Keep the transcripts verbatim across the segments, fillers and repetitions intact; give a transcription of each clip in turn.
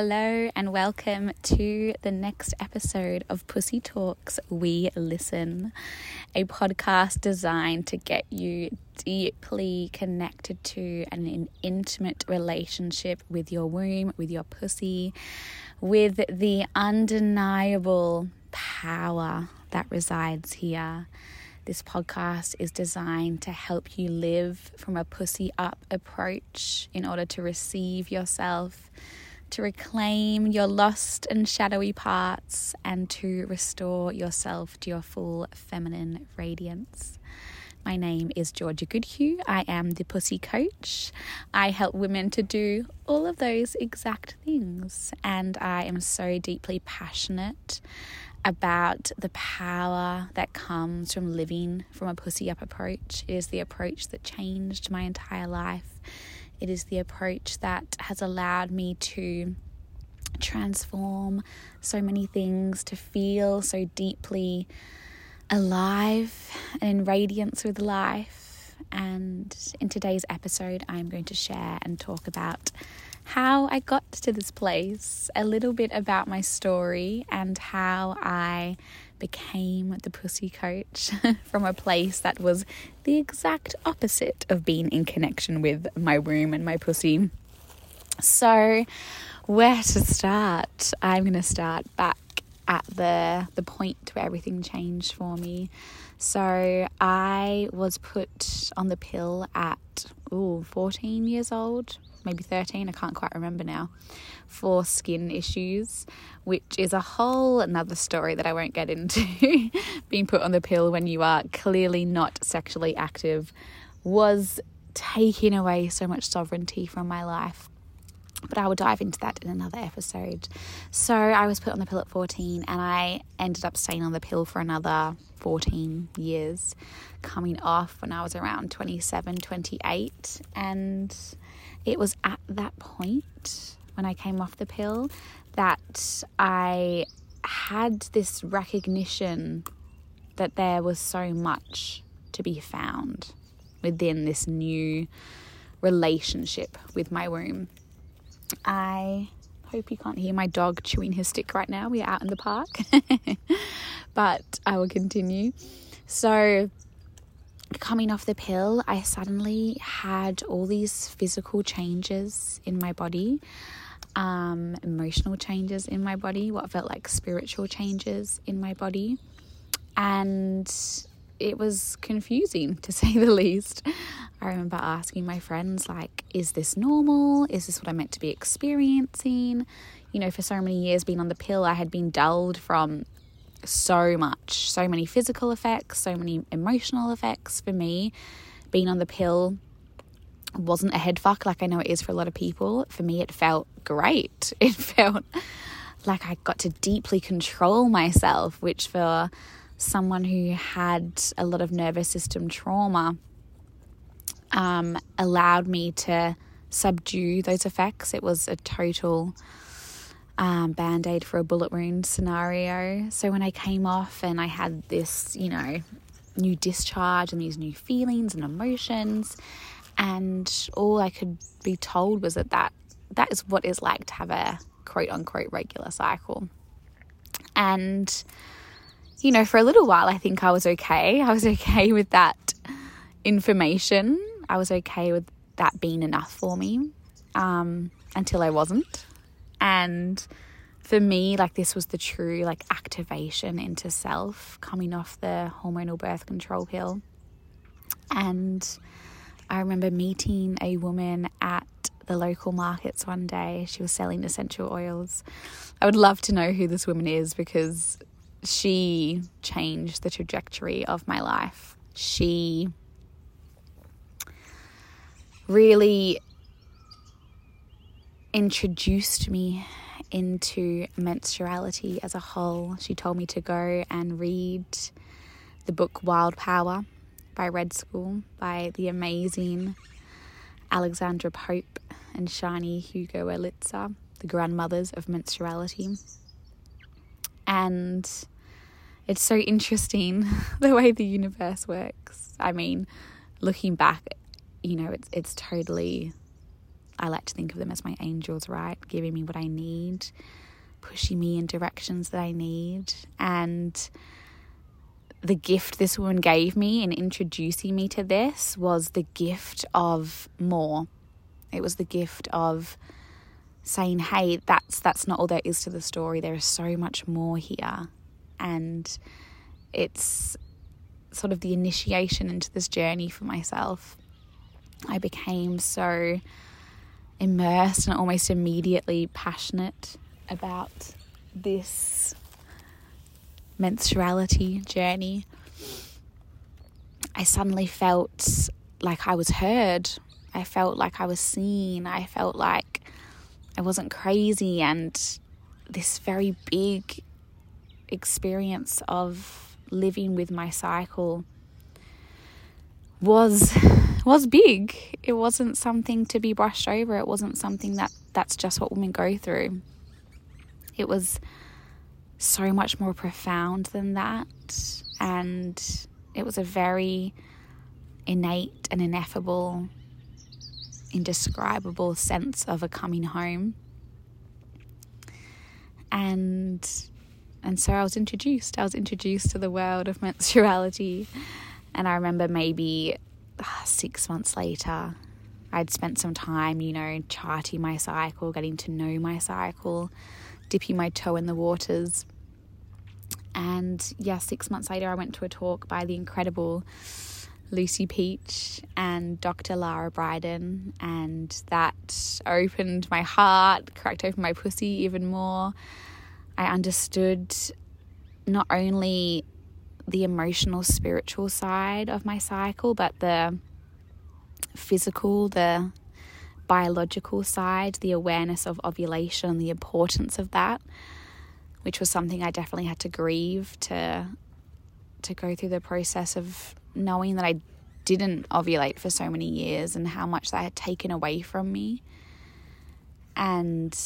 Hello and welcome to the next episode of Pussy Talks We Listen, a podcast designed to get you deeply connected to and an intimate relationship with your womb, with your pussy, with the undeniable power that resides here. This podcast is designed to help you live from a pussy up approach in order to receive yourself, to reclaim your lost and shadowy parts, and to restore yourself to your full feminine radiance. My name is Georgia Goodhue. I am the Pussy Coach. I help women to do all of those exact things, and I am so deeply passionate about the power that comes from living from a pussy up approach. It is the approach that changed my entire life. It is the approach that has allowed me to transform so many things, to feel so deeply alive and in radiance with life. And in today's episode, I'm going to share and talk about how I got to this place, a little bit about my story and how I became the Pussy Coach from a place that was the exact opposite of being in connection with my womb and my pussy. So where to start? I'm going to start back at the, the point where everything changed for me. So I was put on the pill at ooh, fourteen years old, maybe thirteen, I can't quite remember now, for skin issues, which is a whole another story that I won't get into. Being put on the pill when you are clearly not sexually active was taking away so much sovereignty from my life. But I will dive into that in another episode. So I was put on the pill at fourteen and I ended up staying on the pill for another fourteen years, coming off when I was around twenty-seven, twenty-eight. And it was at that point when I came off the pill that I had this recognition that there was so much to be found within this new relationship with my womb. I hope you can't hear my dog chewing his stick right now. We are out in the park. But I will continue. So coming off the pill, I suddenly had all these physical changes in my body, um, emotional changes in my body, what felt like spiritual changes in my body. And it was confusing, to say the least. I remember asking my friends, like, is this normal? Is this what I'm meant to be experiencing? You know, for so many years being on the pill, I had been dulled from so much, so many physical effects, so many emotional effects. For me, being on the pill wasn't a head fuck like I know it is for a lot of people. For me, it felt great. It felt like I got to deeply control myself, which for someone who had a lot of nervous system trauma, um, allowed me to subdue those effects. It was a total um, band-aid for a bullet wound scenario. So when I came off and I had this, you know, new discharge and these new feelings and emotions, and all I could be told was that that, that is what it's like to have a quote-unquote regular cycle. And, you know, for a little while, I think I was okay. I was okay with that information. I was okay with that being enough for me, um, until I wasn't. And for me, like, this was the true, like, activation into self, coming off the hormonal birth control pill. And I remember meeting a woman at the local markets one day. She was selling essential oils. I would love to know who this woman is, because she changed the trajectory of my life. She really introduced me into menstruality as a whole. She told me to go and read the book Wild Power by Red School by the amazing Alexandra Pope and Shiny Hugo Elitza, the grandmothers of menstruality. And it's so interesting the way the universe works. I mean, looking back, you know, it's it's totally I like to think of them as my angels, right? Giving me what I need, pushing me in directions that I need. And the gift this woman gave me in introducing me to this was the gift of more. It was the gift of saying, hey, that's that's not all there is to the story. There is so much more here. And it's sort of the initiation into this journey for myself. I became so immersed and almost immediately passionate about this menstruality journey. I suddenly felt like I was heard. I felt like I was seen. I felt like I wasn't crazy. And this very big experience of living with my cycle was was big. It wasn't something to be brushed over. It wasn't something that that's just what women go through. It was so much more profound than that. And it was a very innate and ineffable, indescribable sense of a coming home. And and so I was introduced. I was introduced to the world of menstruality. And I remember maybe oh, six months later, I'd spent some time, you know, charting my cycle, getting to know my cycle, dipping my toe in the waters. And yeah, six months later, I went to a talk by the incredible Lucy Peach and Doctor Lara Bryden, and that opened my heart, cracked open my pussy even more. I understood not only the emotional, spiritual side of my cycle, but the physical, the biological side, the awareness of ovulation, the importance of that, which was something I definitely had to grieve, to to go through the process of knowing that I didn't ovulate for so many years and how much that had taken away from me. And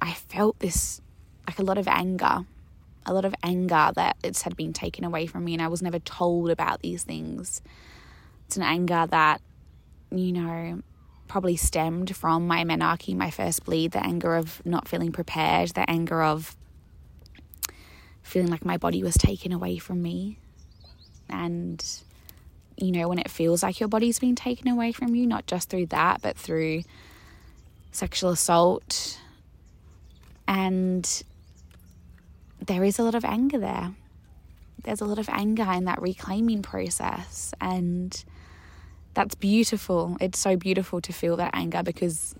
I felt this, like a lot of anger, a lot of anger that it's had been taken away from me, and I was never told about these things. It's an anger that, you know, probably stemmed from my menarche, my first bleed, the anger of not feeling prepared, the anger of feeling like my body was taken away from me. And, you know, when it feels like your body's been taken away from you, not just through that, but through sexual assault. And there is a lot of anger there. There's a lot of anger in that reclaiming process. And that's beautiful. It's so beautiful to feel that anger because,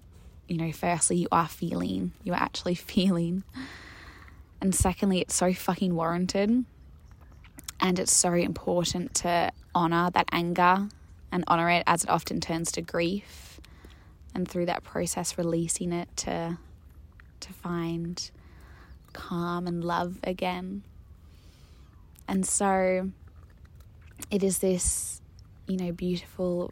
you know, firstly, you are feeling. You are actually feeling. And secondly, it's so fucking warranted. And it's so important to honour that anger and honour it as it often turns to grief. And through that process, releasing it to to find calm and love again. And so it is this, you know, beautiful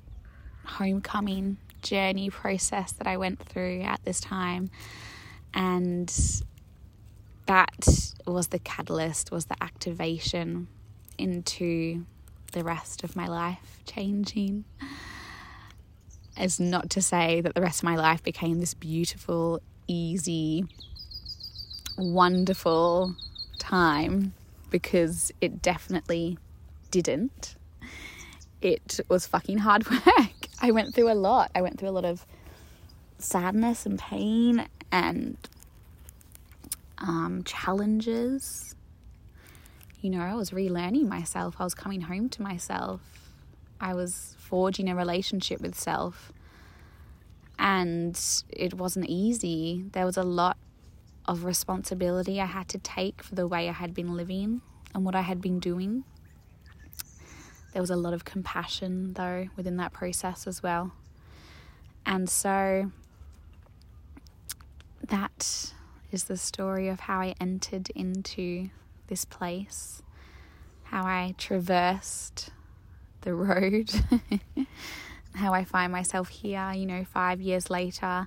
homecoming journey process that I went through at this time. And that was the catalyst, was the activation into the rest of my life changing. It's not to say that the rest of my life became this beautiful, easy, wonderful time, because it definitely didn't. It was fucking hard work. I went through a lot. I went through a lot of sadness and pain and um, challenges. You know, I was relearning myself. I was coming home to myself. I was forging a relationship with self. And it wasn't easy. There was a lot of responsibility I had to take for the way I had been living and what I had been doing. There was a lot of compassion, though, within that process as well. And so that is the story of how I entered into this place, how I traversed the road, how I find myself here, you know, five years later,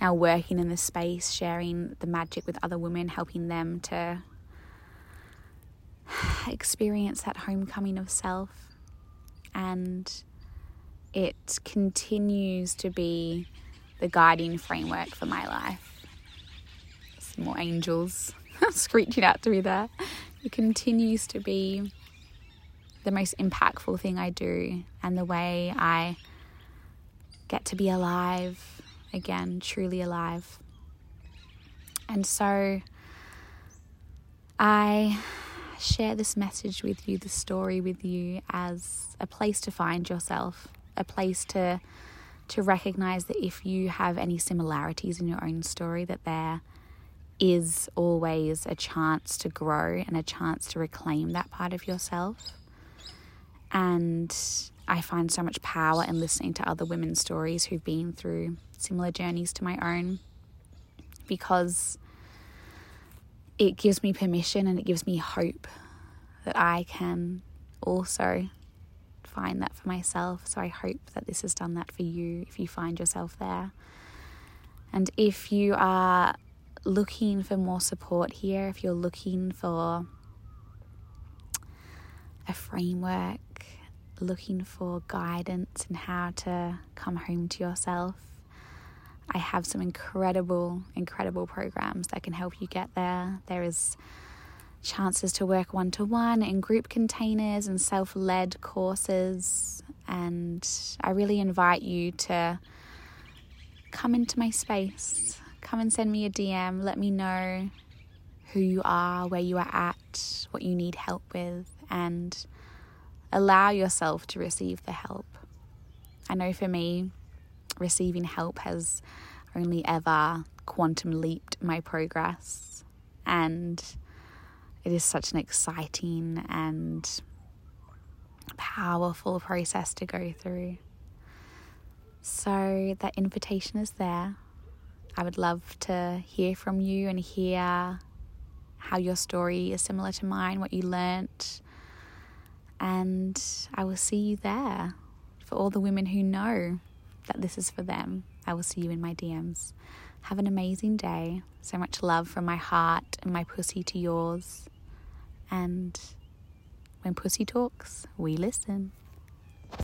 now working in this space, sharing the magic with other women, helping them to experience that homecoming of self. And it continues to be the guiding framework for my life. Some more angels screeching out to me there. It continues to be the most impactful thing I do, and the way I get to be alive again, truly alive. And so I share this message with you, this story with you, as a place to find yourself, a place to to recognize that if you have any similarities in your own story, that there is always a chance to grow and a chance to reclaim that part of yourself. And I find so much power in listening to other women's stories who've been through similar journeys to my own, because it gives me permission and it gives me hope that I can also find that for myself. So I hope that this has done that for you if you find yourself there. And if you are looking for more support here, if you're looking for a framework, looking for guidance and how to come home to yourself, I have some incredible, incredible programs that can help you get there. There is chances to work one-to-one in group containers and self-led courses. And I really invite you to come into my space. Come and send me a D M. Let me know who you are, where you are at, what you need help with, and allow yourself to receive the help. I know for me, receiving help has only ever quantum leaped my progress, and it is such an exciting and powerful process to go through. So that invitation is there. I would love to hear from you and hear how your story is similar to mine, what you learnt, and I will see you there. For all the women who know that this is for them, I will see you in my D Ms. Have an amazing day. So much love from my heart and my pussy to yours. And when pussy talks, we listen.